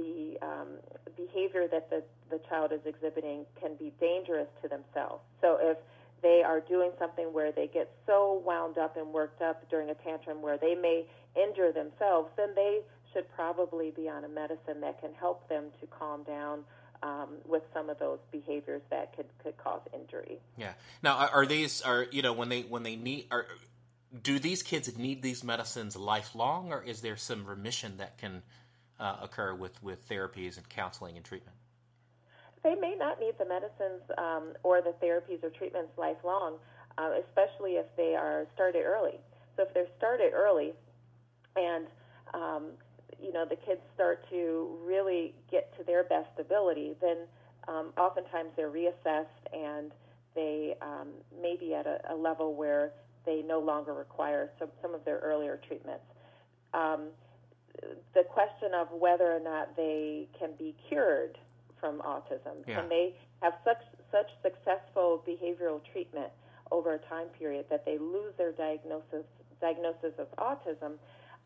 the um, behavior that the, the child is exhibiting can be dangerous to themselves. So if they are doing something where they get so wound up and worked up during a tantrum where they may injure themselves, then they should probably be on a medicine that can help them to calm down um, with some of those behaviors that could, could cause injury. Yeah. Now, are, are these are you know when they when they need are do these kids need these medicines lifelong, or is there some remission that can uh, occur with, with therapies and counseling and treatment? They may not need the medicines um, or the therapies or treatments lifelong, uh, especially if they are started early. So if they're started early and, um, you know, the kids start to really get to their best ability, then um, oftentimes they're reassessed and they um, may be at a, a level where they no longer require some, some of their earlier treatments. Um, the question of whether or not they can be cured from autism. Yeah. Can they have such such successful behavioral treatment over a time period that they lose their diagnosis diagnosis of autism?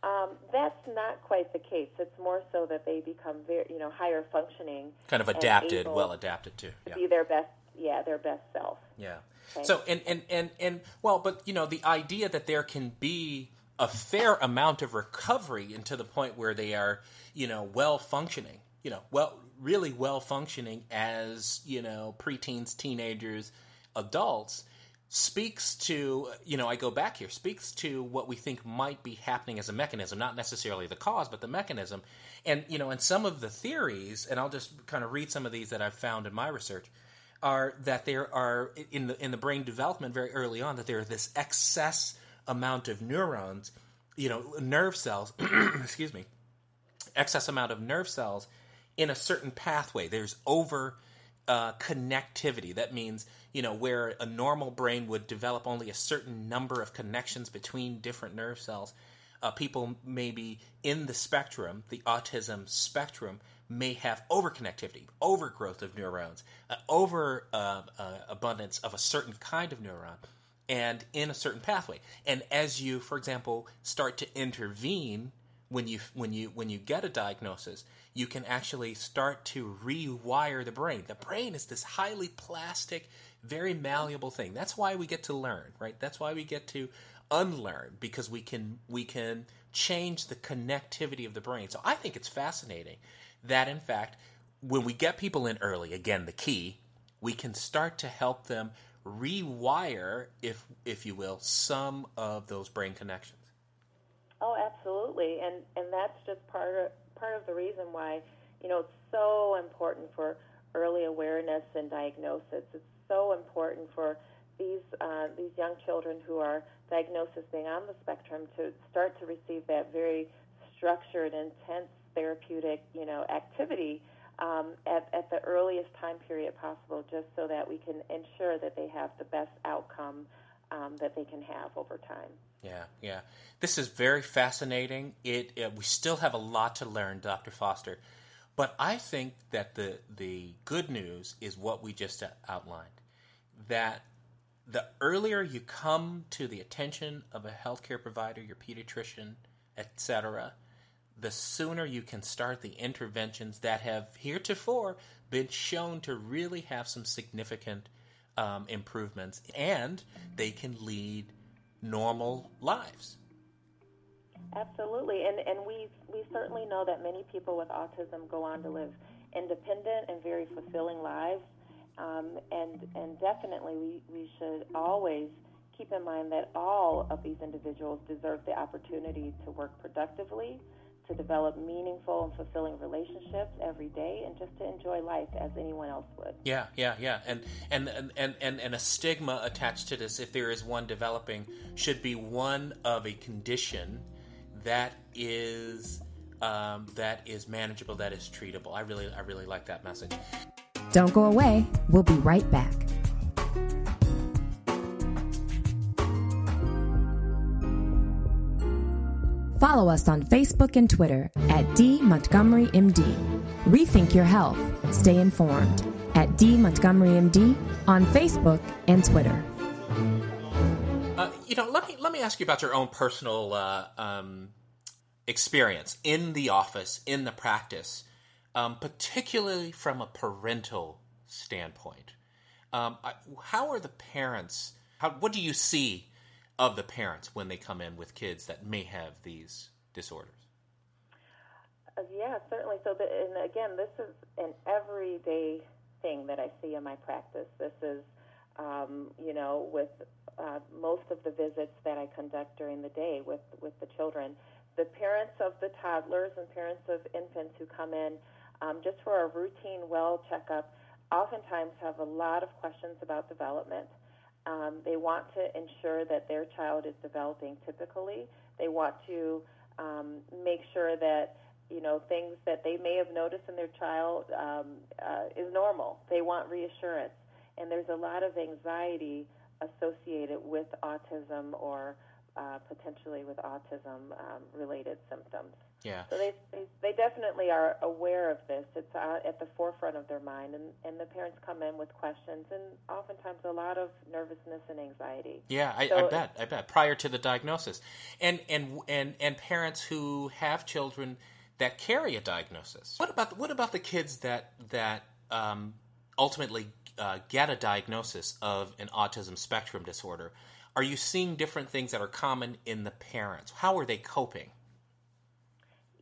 Um, that's not quite the case. It's more so that they become very you know higher functioning, kind of adapted, well adapted to, yeah. to be their best yeah their best self. Yeah. Okay. So and, and and and well, but you know the idea that there can be a fair amount of recovery into the point where they are you know well functioning, you know well. really well functioning as, you know, preteens, teenagers, adults, speaks to, you know, I go back here, speaks to what we think might be happening as a mechanism, not necessarily the cause, but the mechanism. And, you know, and some of the theories, and I'll just kind of read some of these that I've found in my research, are that there are, in the in the brain development very early on, that there are this excess amount of neurons, you know, nerve cells, excuse me, excess amount of nerve cells in a certain pathway. There's over uh, connectivity. That means, you know, where a normal brain would develop only a certain number of connections between different nerve cells, uh, people maybe in the spectrum, the autism spectrum, may have overconnectivity, overgrowth of neurons, uh, over uh, uh, abundance of a certain kind of neuron, and in a certain pathway. And as you, for example, start to intervene when you when you when you get a diagnosis, you can actually start to rewire the brain. The brain is this highly plastic, very malleable thing. That's why we get to learn, right? That's why we get to unlearn, because we can we can change the connectivity of the brain. So I think it's fascinating that, in fact, when we get people in early, again, the key, we can start to help them rewire, if if you will, some of those brain connections. Oh, absolutely, and and that's just part of part of the reason why, you know, it's so important for early awareness and diagnosis. It's so important for these uh, these young children who are diagnosed as being on the spectrum to start to receive that very structured, intense therapeutic, you know, activity um, at, at the earliest time period possible, just so that we can ensure that they have the best outcome um, that they can have over time. Yeah, yeah. This is very fascinating. It, it we still have a lot to learn, Doctor Foster. But I think that the the good news is what we just outlined, that the earlier you come to the attention of a healthcare provider, your pediatrician, et cetera, the sooner you can start the interventions that have heretofore been shown to really have some significant um, improvements, and they can lead normal lives. Absolutely, and and we we certainly know that many people with autism go on to live independent and very fulfilling lives, um, and and definitely we, we should always keep in mind that all of these individuals deserve the opportunity to work productively, to develop meaningful and fulfilling relationships every day, and just to enjoy life as anyone else would. Yeah, yeah, yeah. And and and and, and a stigma attached to this, if there is one developing, should be one of a condition that is um, that is manageable, that is treatable. I really, I really like that message. Don't go away. We'll be right back. Follow us on Facebook and Twitter at D Montgomery M D. Rethink your health. Stay informed at D Montgomery M D on Facebook and Twitter. Uh, you know, let me let me ask you about your own personal uh, um, experience in the office, in the practice, um, particularly from a parental standpoint. Um, how are the parents? How what do you see of the parents when they come in with kids that may have these disorders? Yeah, certainly. So, the, and again, this is an everyday thing that I see in my practice. This is, um, you know, with uh, most of the visits that I conduct during the day with, with the children. The parents of the toddlers and parents of infants who come in um, just for a routine well checkup oftentimes have a lot of questions about development. Um, they want to ensure that their child is developing typically. They want to um, make sure that, you know, things that they may have noticed in their child um, uh, is normal. They want reassurance. And there's a lot of anxiety associated with autism or uh, potentially with autism-related um, symptoms. Yeah. So they, they they definitely are aware of this. It's uh, at the forefront of their mind, and, and the parents come in with questions and oftentimes a lot of nervousness and anxiety. Yeah, I, so I bet. I bet prior to the diagnosis, and and and and parents who have children that carry a diagnosis. What about what about the kids that that um, ultimately uh, get a diagnosis of an autism spectrum disorder? Are you seeing different things that are common in the parents? How are they coping?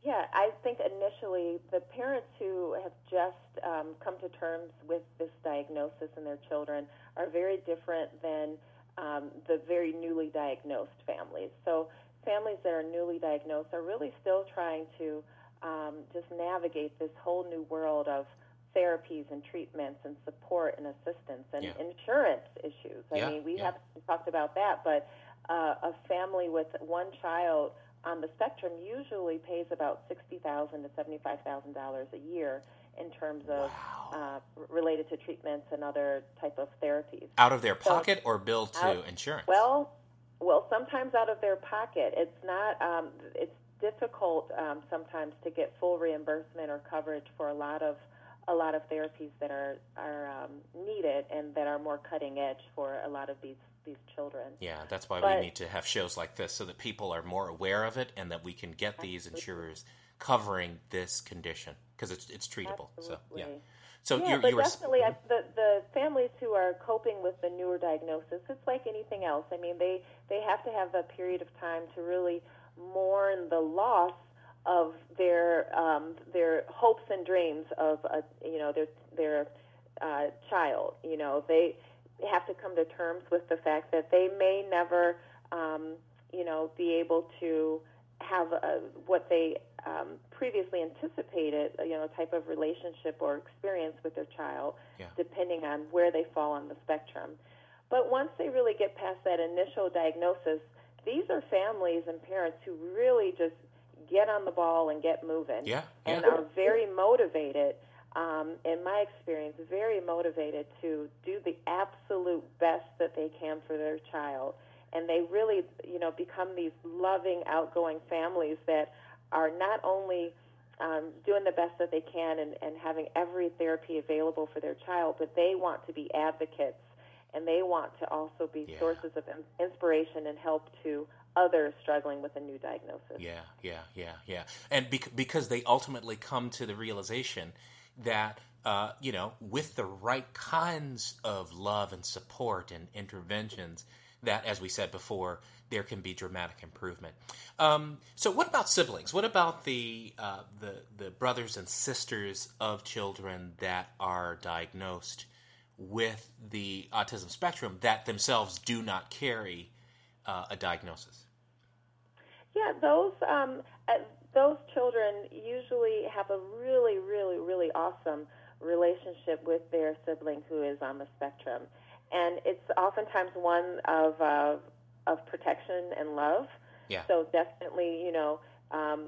Yeah, I think initially the parents who have just um, come to terms with this diagnosis in their children are very different than um, the very newly diagnosed families. So families that are newly diagnosed are really still trying to um, just navigate this whole new world of therapies and treatments and support and assistance and yeah. insurance issues. I yeah, mean, we yeah. haven't talked about that, but uh, a family with one child on the spectrum usually pays about sixty thousand dollars to seventy-five thousand dollars a year in terms of wow. uh, related to treatments and other type of therapies. Out of their pocket so, or billed to out, insurance? Well, well, sometimes out of their pocket. It's not. Um, it's difficult um, sometimes to get full reimbursement or coverage for a lot of a lot of therapies that are are um, needed and that are more cutting edge for a lot of these. these children. Yeah, that's why but, we need to have shows like this so that people are more aware of it and that we can get absolutely. these insurers covering this condition because it's it's treatable. Absolutely. So yeah, so yeah, you're, but you're definitely I, the the families who are coping with the newer diagnosis. It's like anything else. I mean, they they have to have a period of time to really mourn the loss of their um, their hopes and dreams of a you know their their uh, child. You know they. have to come to terms with the fact that they may never, um, you know, be able to have a, what they um, previously anticipated, you know, type of relationship or experience with their child, yeah. depending on where they fall on the spectrum. But once they really get past that initial diagnosis, these are families and parents who really just get on the ball and get moving, yeah, yeah. and are very motivated, um, in my experience, very motivated to do the absolute best that they can for their child. And they really, you know, become these loving, outgoing families that are not only um, doing the best that they can and, and having every therapy available for their child, but they want to be advocates. And they want to also be yeah. sources of inspiration and help to others struggling with a new diagnosis. Yeah, yeah, yeah, yeah. And bec- because they ultimately come to the realization that, uh, you know, with the right kinds of love and support and interventions, that, as we said before, there can be dramatic improvement. Um, so what about siblings? What about the, uh, the the brothers and sisters of children that are diagnosed with the autism spectrum that themselves do not carry uh, a diagnosis? Yeah, those um, those children usually have a really, really, really awesome relationship with their sibling who is on the spectrum. And it's oftentimes one of uh, of protection and love. Yeah. So definitely, you know, um,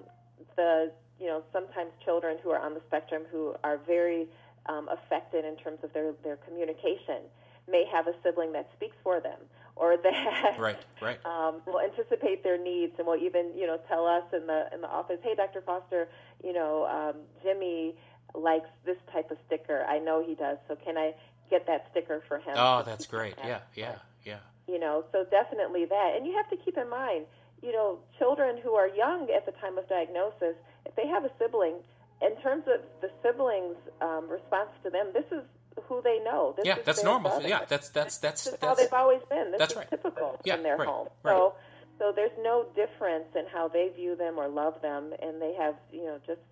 the you know sometimes children who are on the spectrum who are very Um, affected in terms of their, their communication may have a sibling that speaks for them or that right, right. Um, will anticipate their needs and will even, you know, tell us in the in the office, hey, Doctor Foster, you know, um, Jimmy likes this type of sticker. I know he does, so can I get that sticker for him? Oh, that's great. Yeah, yeah, yeah. You know, so definitely that. And you have to keep in mind, you know, children who are young at the time of diagnosis, if they have a sibling, in terms of the siblings' um, response to them, this is who they know. This yeah, is that's normal. Brother. Yeah, that's that's that's this is that's, how they've always been. This that's is right. typical yeah, in their right, home. Right. So, so there's no difference in how they view them or love them, and they have you know just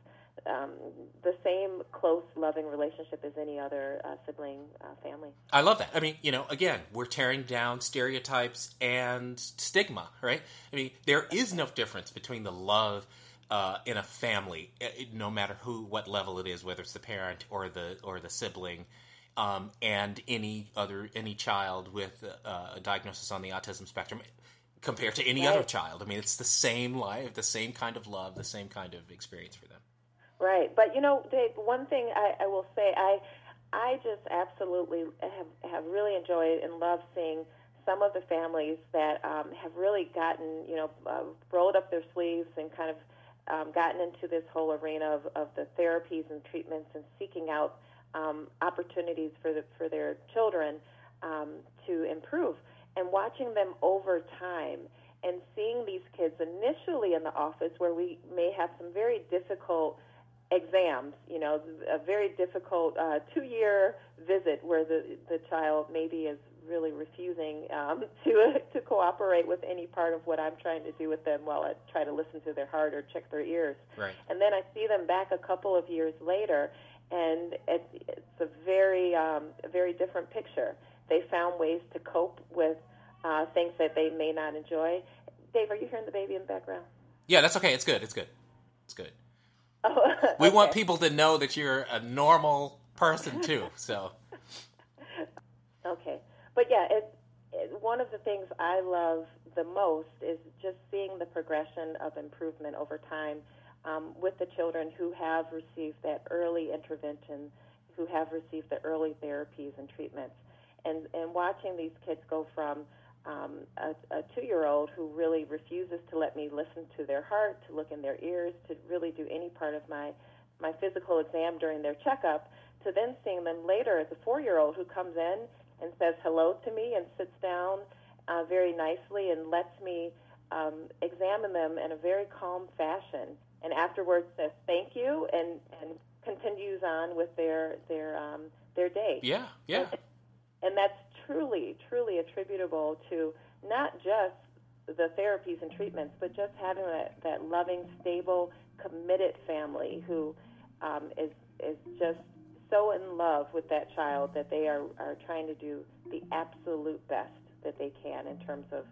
um, the same close, loving relationship as any other uh, sibling uh, family. I love that. I mean, you know, again, we're tearing down stereotypes and stigma, right? I mean, there is no difference between the love. Uh, in a family, it, no matter who, what level it is, whether it's the parent or the or the sibling, um, and any other any child with uh, a diagnosis on the autism spectrum, compared to any right. other child, I mean, it's the same life, the same kind of love, the same kind of experience for them. Right, but you know, Dave, one thing I, I will say, I I just absolutely have have really enjoyed and loved seeing some of the families that um, have really gotten you know uh, rolled up their sleeves and kind of. Um, gotten into this whole arena of, of the therapies and treatments and seeking out um, opportunities for the, for their children um, to improve. And watching them over time and seeing these kids initially in the office where we may have some very difficult exams, you know, a very difficult uh, two-year visit where the, the child maybe is really refusing um, to to cooperate with any part of what I'm trying to do with them while I try to listen to their heart or check their ears. Right. And then I see them back a couple of years later, and it, it's a very um, a very different picture. They found ways to cope with uh, things that they may not enjoy. Dave, are you hearing the baby in the background? Yeah, that's okay. It's good. It's good. It's good. Oh, okay. We want people to know that you're a normal person, too. So. Okay. But, yeah, it, it, one of the things I love the most is just seeing the progression of improvement over time um, with the children who have received that early intervention, who have received the early therapies and treatments, and, and watching these kids go from um, a, a two-year-old who really refuses to let me listen to their heart, to look in their ears, to really do any part of my, my physical exam during their checkup, to then seeing them later as a four-year-old who comes in and says hello to me and sits down uh, very nicely and lets me um, examine them in a very calm fashion. And afterwards says thank you and, and continues on with their their um, their day. Yeah, yeah. And, and that's truly, truly attributable to not just the therapies and treatments, but just having that, that loving, stable, committed family who um, is is just so in love with that child that they are, are trying to do the absolute best that they can in terms of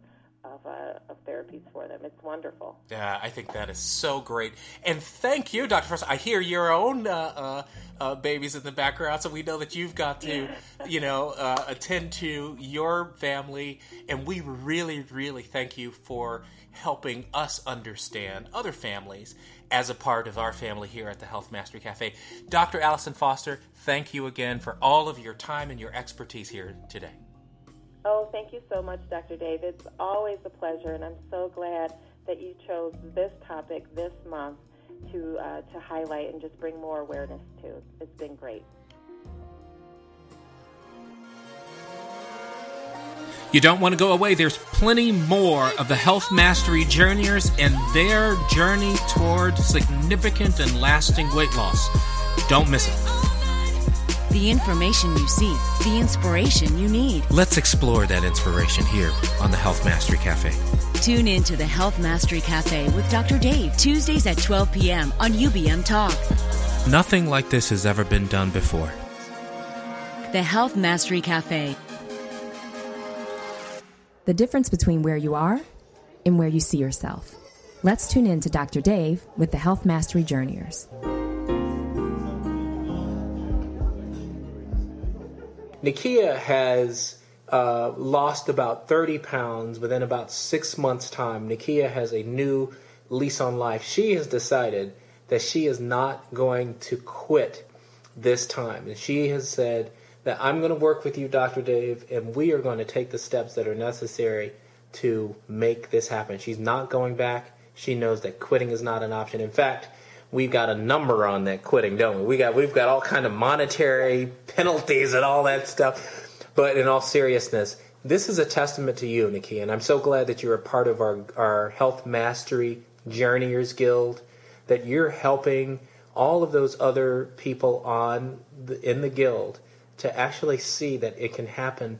of, uh, of therapies for them. It's wonderful. Yeah, I think that is so great. And thank you, Doctor Foster. I hear your own uh, uh, uh, babies in the background, so we know that you've got to, you know, uh, attend to your family. And we really, really thank you for helping us understand other families as a part of our family here at the Health Mastery Cafe. Doctor Allison Foster, thank you again for all of your time and your expertise here today. Oh, thank you so much, Doctor Dave. It's always a pleasure, and I'm so glad that you chose this topic this month to uh, to highlight and just bring more awareness to. It's been great. You don't want to go away. There's plenty more of the Health Mastery Journeyers and their journey toward significant and lasting weight loss. Don't miss it. The information you seek, the inspiration you need. Let's explore that inspiration here on the Health Mastery Cafe. Tune in to the Health Mastery Cafe with Doctor Dave, Tuesdays at twelve p.m. on U B M Talk. Nothing like this has ever been done before. The Health Mastery Cafe. The difference between where you are and where you see yourself. Let's tune in to Doctor Dave with the Health Mastery Journeyers. Nakia has uh, lost about thirty pounds within about six months' time. Nakia has a new lease on life. She has decided that she is not going to quit this time. And she has said that I'm going to work with you, Doctor Dave, and we are going to take the steps that are necessary to make this happen. She's not going back. She knows that quitting is not an option. In fact, we've got a number on that quitting, don't we? We got, we've got all kind of monetary penalties and all that stuff. But in all seriousness, this is a testament to you, Nakia, and I'm so glad that you're a part of our, our Health Mastery Journeyers Guild, that you're helping all of those other people on the, in the guild to actually see that it can happen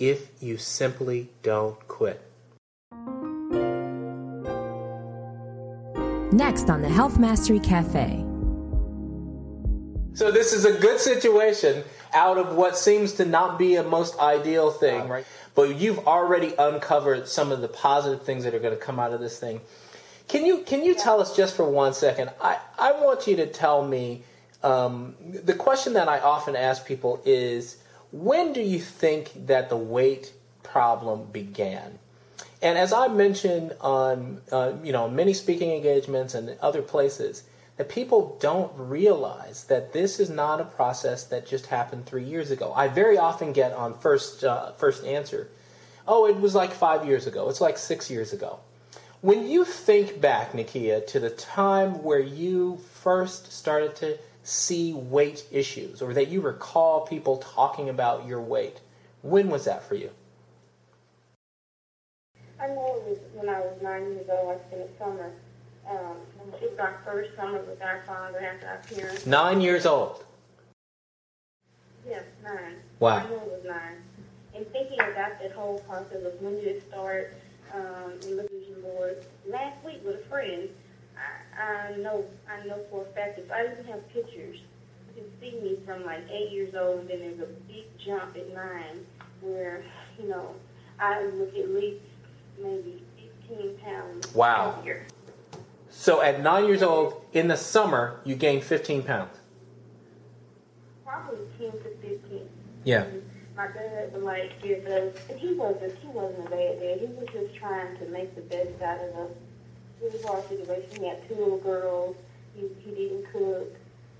if you simply don't quit. Next on the Health Mastery Cafe. So this is a good situation out of what seems to not be a most ideal thing, um, right? But you've already uncovered some of the positive things that are going to come out of this thing. Can you can you tell us just for one second, I, I want you to tell me, Um, the question that I often ask people is, when do you think that the weight problem began? And as I mentioned on uh, you know many speaking engagements and other places, that people don't realize that this is not a process that just happened three years ago. I very often get on first uh, first answer, oh, it was like five years ago. It's like six years ago. When you think back, Nakia, to the time where you first started to see weight issues, or that you recall people talking about your weight, when was that for you? I know it was when I was nine years old. I spent a summer. Um, it was our first summer with our father after our parents. Nine years old? Yes, nine. Wow. I know it was nine. And thinking about that whole process of when did it start, um, and looking at your board, last week with a friend, I, I know I know for a fact that I even have pictures. You can see me from like eight years old, and then there's a big jump at nine where, you know, I look at least maybe fifteen pounds. Wow. Heavier. So at nine years old, in the summer, you gained fifteen pounds? Probably ten to fifteen. Yeah. And my dad would like give us, and he wasn't, he wasn't a bad dad. He was just trying to make the best out of us. It was our situation. He had two little girls. He, he didn't cook.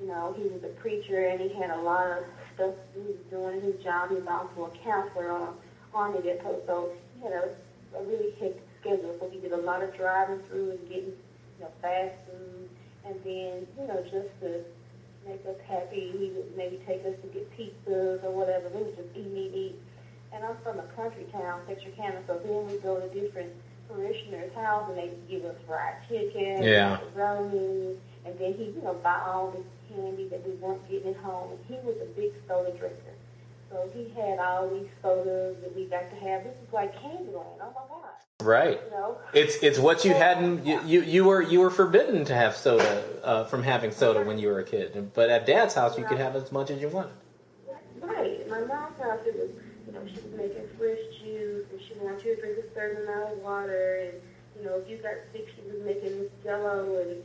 You know, he was a preacher, and he had a lot of stuff he was doing. His job, he was also a counselor on a army depot. So he had a, a really hectic schedule. So he did a lot of driving through and getting, you know, fast food. And then, you know, just to make us happy, he would maybe take us to get pizzas or whatever. We would just eat, eat, eat. And I'm from a country town, Texarkana, so then we go to different parishioner's house, and they give us fried chicken, yeah, macaroni, and then he, you know, buy all this candy that we weren't getting at home. And he was a big soda drinker, so he had all these sodas that we got to have. This is like Candyland. Oh my God! Right. You know, it's it's what you hadn't. You, you you were you were forbidden to have soda uh, from having soda when you were a kid, but at Dad's house you could have as much as you wanted. Right. it. My mom thought it was, you know, she was making fresh juice, and she wanted you to drink a certain amount of water, and, you know, if you got sick, she was making this jello and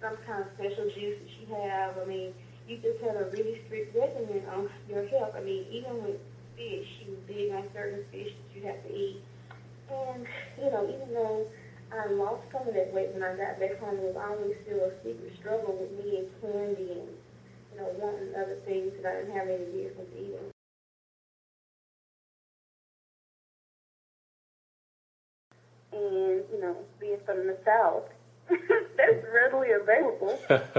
some kind of special juice that she had. I mean, you just had a really strict regimen on your health. I mean, even with fish, she was big on certain fish that you have to eat. And, you know, even though I lost some of that weight when I got back home, it was always still a secret struggle with me and candy and, you know, wanting other things that I didn't have any business eating. And, you know, being from the South, that's readily available.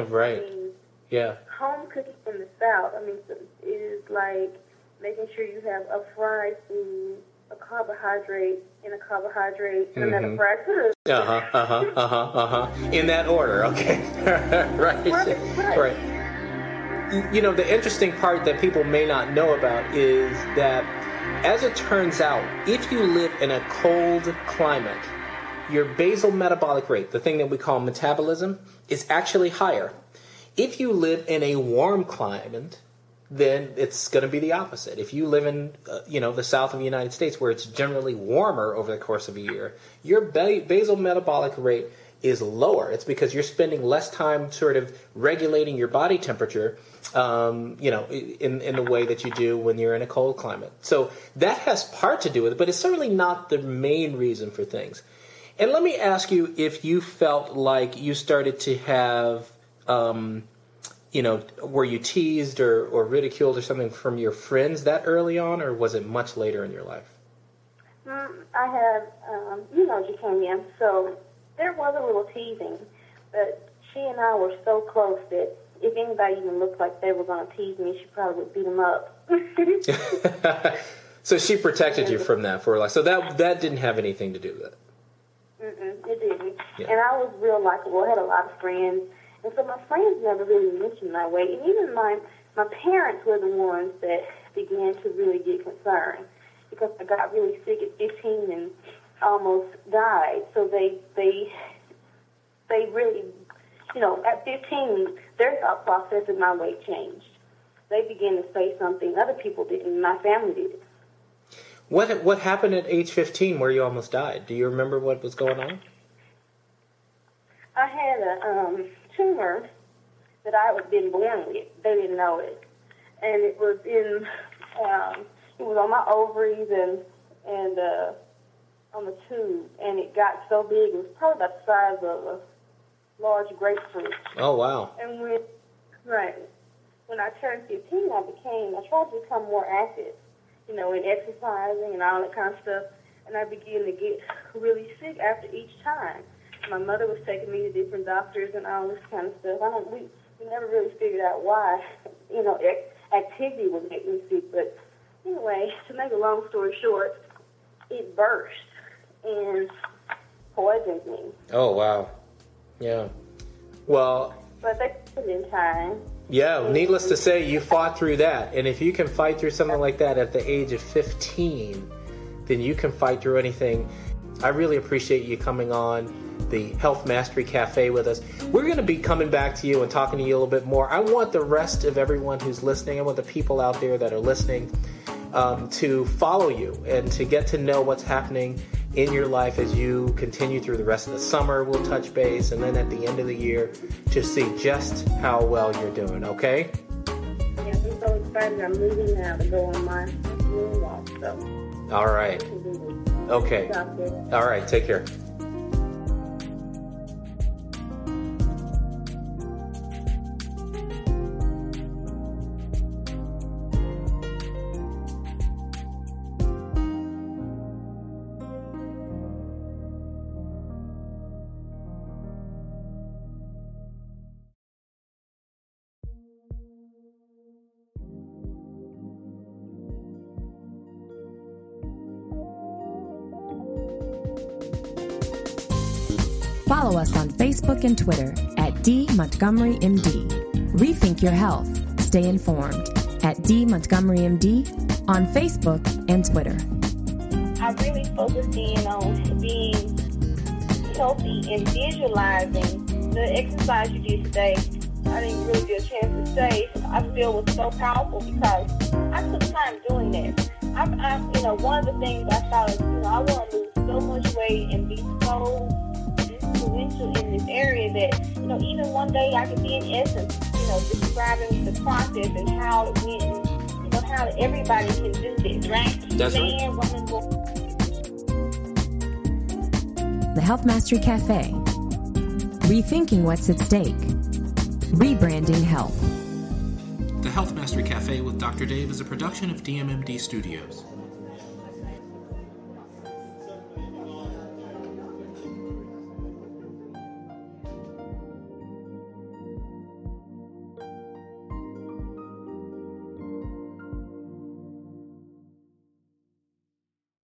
Right. I mean, yeah. Home cooking from the South, I mean, it is like making sure you have a fried food, a carbohydrate, and a carbohydrate, mm-hmm. and another fried food. Uh-huh, uh-huh, uh-huh, uh-huh. In that order, okay. Right. Right, right. Right. You know, the interesting part that people may not know about is that, as it turns out, if you live in a cold climate, your basal metabolic rate, the thing that we call metabolism, is actually higher. If you live in a warm climate, then it's going to be the opposite. If you live in, uh, you know, the south of the United States, where it's generally warmer over the course of a year, your ba- basal metabolic rate is lower. It's because you're spending less time sort of regulating your body temperature, um, you know, in, in the way that you do when you're in a cold climate. So that has part to do with it, but it's certainly not the main reason for things. And let me ask you if you felt like you started to have... Um, you know, were you teased or, or ridiculed or something from your friends that early on, or was it much later in your life? Mm, I have, um, you know, leukemia, so there was a little teasing, but she and I were so close that if anybody even looked like they were going to tease me, she probably would beat them up. So she protected you from that for a life. So that that didn't have anything to do with it. Mm-mm, it didn't. Yeah. And I was real likable. I had a lot of friends. And so my friends never really mentioned my weight. And even my, my parents were the ones that began to really get concerned because I got really sick at fifteen and almost died. So they they they really, you know, at fifteen, their thought process of my weight changed. They began to say something other people didn't, my family didn't. What, what happened at age fifteen where you almost died? Do you remember what was going on? I had a... Um, tumor that I had been born with. They didn't know it. And it was in, um, it was on my ovaries and, and uh, on the tube. And it got so big, it was probably about the size of a large grapefruit. Oh, wow. And when, right, when I turned fifteen, I became, I tried to become more active, you know, in exercising and all that kind of stuff. And I began to get really sick after each time. My mother was taking me to different doctors and all this kind of stuff. I don't, we, we never really figured out why, you know, activity would make me sick. But anyway, to make a long story short, it burst and poisoned me. Oh, wow. Yeah. Well. But they put it in time. Yeah, needless to say, you fought through that. And if you can fight through something like that at the age of fifteen, then you can fight through anything. I really appreciate you coming on the Health Mastery Cafe with us. We're going to be coming back to you and talking to you a little bit more. I want the rest of everyone who's listening, I want the people out there that are listening um, to follow you and to get to know what's happening in your life as you continue through the rest of the summer. We'll touch base, and then at the end of the year to see just how well you're doing, okay? Yeah, I'm so excited. I'm leaving now to go on my new walk, so. All right. Okay. All right, take care. Follow us on Facebook and Twitter at D Montgomery M D. Rethink your health. Stay informed at D Montgomery M D on Facebook and Twitter. I really focused in on being healthy and visualizing the exercise you do today I didn't really get a chance to say, I feel was so powerful because I took time doing that. I, I, you know, one of the things I thought is, you know, I want to lose so much weight and be so influential in this area that, you know, even one day I could be in essence, you know, describing the process and how it went and, you know, how everybody can do this, right? That's Man, right. Woman, woman. The Health Mastery Cafe. Rethinking what's at stake. Rebranding health. The Health Mastery Cafe with Doctor Dave is a production of D M M D Studios.